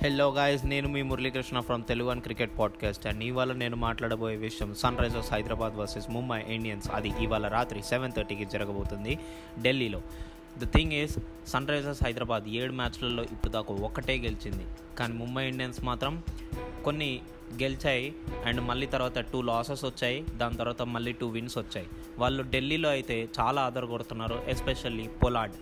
Hello guys, నేను మీ Murali Krishna from Telugu one cricket podcast. And ఇవాళ నేను మాట్లాడబోయే విషయం Sunrisers Hyderabad versus Mumbai Indians. అది ఇవాళ రాత్రి 7:30కి జరగబోతుంది ఢిల్లీలో. The thing is, Sunrisers Hyderabad 7 మ్యాచ్లలో ఇప్పుడు దాకా 1 గెలిచింది, కానీ ముంబై ఇండియన్స్ మాత్రం కొన్ని గెలిచాయి అండ్ మళ్ళీ తర్వాత 2 లాసెస్ వచ్చాయి, దాని తర్వాత మళ్ళీ 2 విన్స్ వచ్చాయి. వాళ్ళు ఢిల్లీలో అయితే చాలా ఆదర కొడుతున్నారు. Especially Pollard,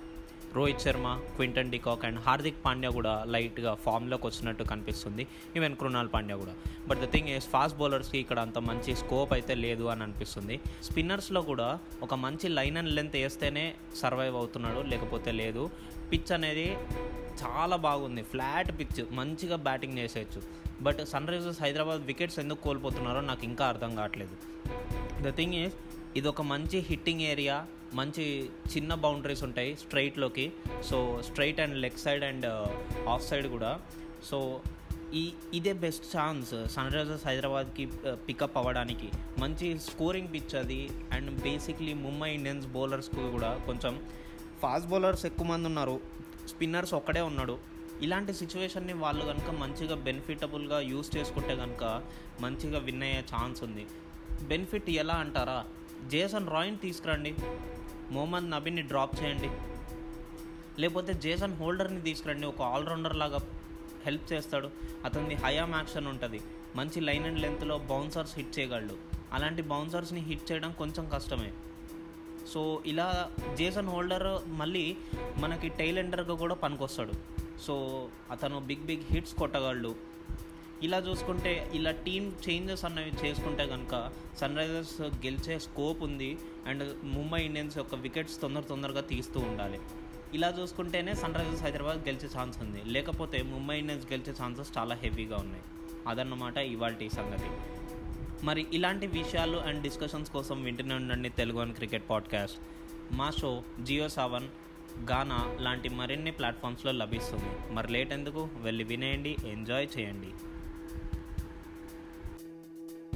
Rohit Sharma, Quinton de Kock and Hardik Pandya కూడా లైట్గా ఫామ్లోకి వచ్చినట్టు కనిపిస్తుంది, ఈవెన్ క్రునాల్ పాండ్యా కూడా. But the thing is, fast బౌలర్స్కి ఇక్కడ అంత మంచి స్కోప్ అయితే లేదు అని అనిపిస్తుంది. స్పిన్నర్స్లో కూడా ఒక మంచి లైన్ అండ్ లెంత్ వేస్తేనే సర్వైవ్ అవుతున్నాడు, లేకపోతే లేదు. పిచ్ అనేది చాలా బాగుంది, ఫ్లాట్ పిచ్, మంచిగా బ్యాటింగ్ చేసేయచ్చు. But Sunrisers Hyderabad wickets ఎందుకు కోల్పోతున్నారో నాకు ఇంకా అర్థం కావట్లేదు. ద థింగ్ ఈజ్, ఇది ఒక మంచి హిట్టింగ్ ఏరియా, మంచి చిన్న బౌండరీస్ ఉంటాయి స్ట్రైట్లోకి, so straight and leg side and off side కూడా. సో ఇదే బెస్ట్ ఛాన్స్ సన్ రైజర్స్ హైదరాబాద్కి పికప్ అవ్వడానికి. మంచి స్కోరింగ్ పిచ్ అది. అండ్ బేసిక్లీ ముంబై ఇండియన్స్ బౌలర్స్కి కూడా కొంచెం ఫాస్ట్ బౌలర్స్ ఎక్కువ మంది ఉన్నారు, స్పిన్నర్స్ ఒక్కడే ఉన్నాడు. ఇలాంటి సిచ్యువేషన్ని వాళ్ళు కనుక మంచిగా బెనిఫిటబుల్గా యూస్ చేసుకుంటే కనుక మంచిగా విన్ అయ్యే ఛాన్స్ ఉంది. బెనిఫిట్ ఎలా అంటారా, జేసన్ రాయ్ని తీసుకురండి, మొహమ్మద్ నబీని డ్రాప్ చేయండి, లేకపోతే జేసన్ హోల్డర్ని తీసుకురండి, ఒక ఆల్రౌండర్ లాగా హెల్ప్ చేస్తాడు. అతనిది హయామ్ యాక్షన్ ఉంటుంది, మంచి లైన్ అండ్ లెంత్లో బౌన్సర్స్ హిట్ చేయగలడు. అలాంటి బౌన్సర్స్ని హిట్ చేయడం కొంచెం కష్టమే. సో ఇలా జేసన్ హోల్డర్ మళ్ళీ మనకి టైల్ ఎండర్గా కూడా పనికొస్తాడు, సో అతను బిగ్ బిగ్ హిట్స్ కొట్టగలడు. ఇలా చూసుకుంటే, ఇలా టీమ్ చేంజెస్ అన్నవి చేసుకుంటే కనుక సన్ రైజర్స్ గెలిచే స్కోప్ ఉంది. అండ్ ముంబై ఇండియన్స్ యొక్క వికెట్స్ తొందరగా తీస్తూ ఉండాలి. ఇలా చూసుకుంటేనే సన్ రైజర్స్ హైదరాబాద్ గెలిచే ఛాన్స్ ఉంది, లేకపోతే ముంబై ఇండియన్స్ గెలిచే ఛాన్సెస్ చాలా హెవీగా ఉన్నాయి. అదన్నమాట ఇవాల్టి సంగతి. మరి ఇలాంటి విషయాలు అండ్ డిస్కషన్స్ కోసం వింటూనే ఉండండి తెలుగు వన్ క్రికెట్ పాడ్కాస్ట్. మా షో Jio 7, గానా లాంటి మరిన్ని ప్లాట్ఫామ్స్లో లభిస్తుంది. మరి లేట్ ఎందుకు, వెళ్ళి వినేయండి, ఎంజాయ్ చేయండి.